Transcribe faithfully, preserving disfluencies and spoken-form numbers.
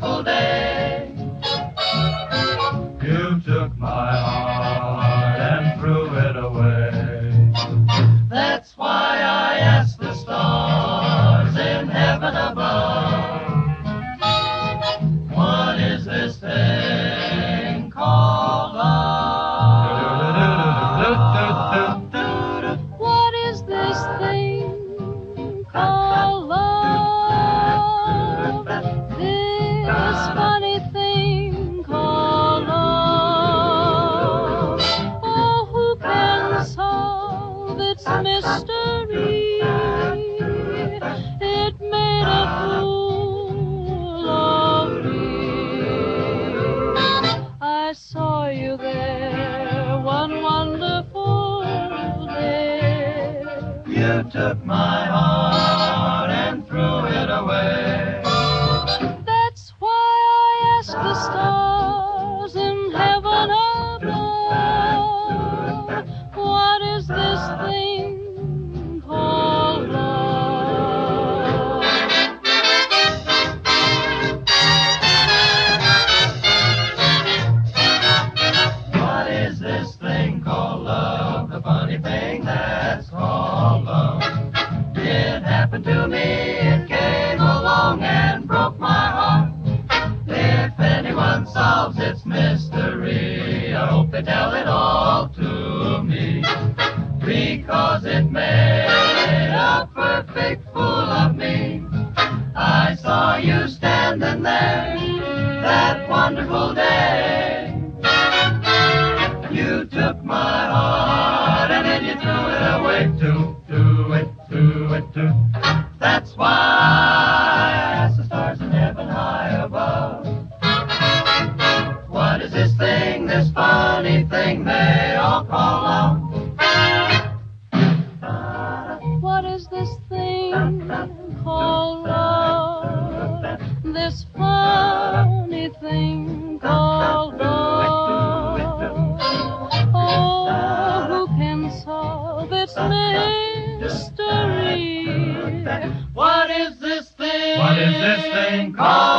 wonderful day. You took my heart and threw it away. That's why I asked the stars in heaven above, what is this thing called love? What is this thing called love? This funny thing called love. Oh, who can solve its mystery? It made a fool of me. I saw you there one wonderful day. You took my heart and threw it away. The stars in heaven above, what is this thing called love? What is this thing called love? The funny thing that's called love. It happened to me, it came along and broke my heart. Solves its mystery, I hope they tell it all to me, because it made a perfect fool of me. I saw you standing there that wonderful day. You took my heart and then you threw it away. Do, do it, do it, do. That's why I asked the stars in heaven high above, what is this thing, this funny thing they all call love? What is this thing called love? This funny thing called love. Oh, who can solve its mystery? What is this thing? What is this thing called?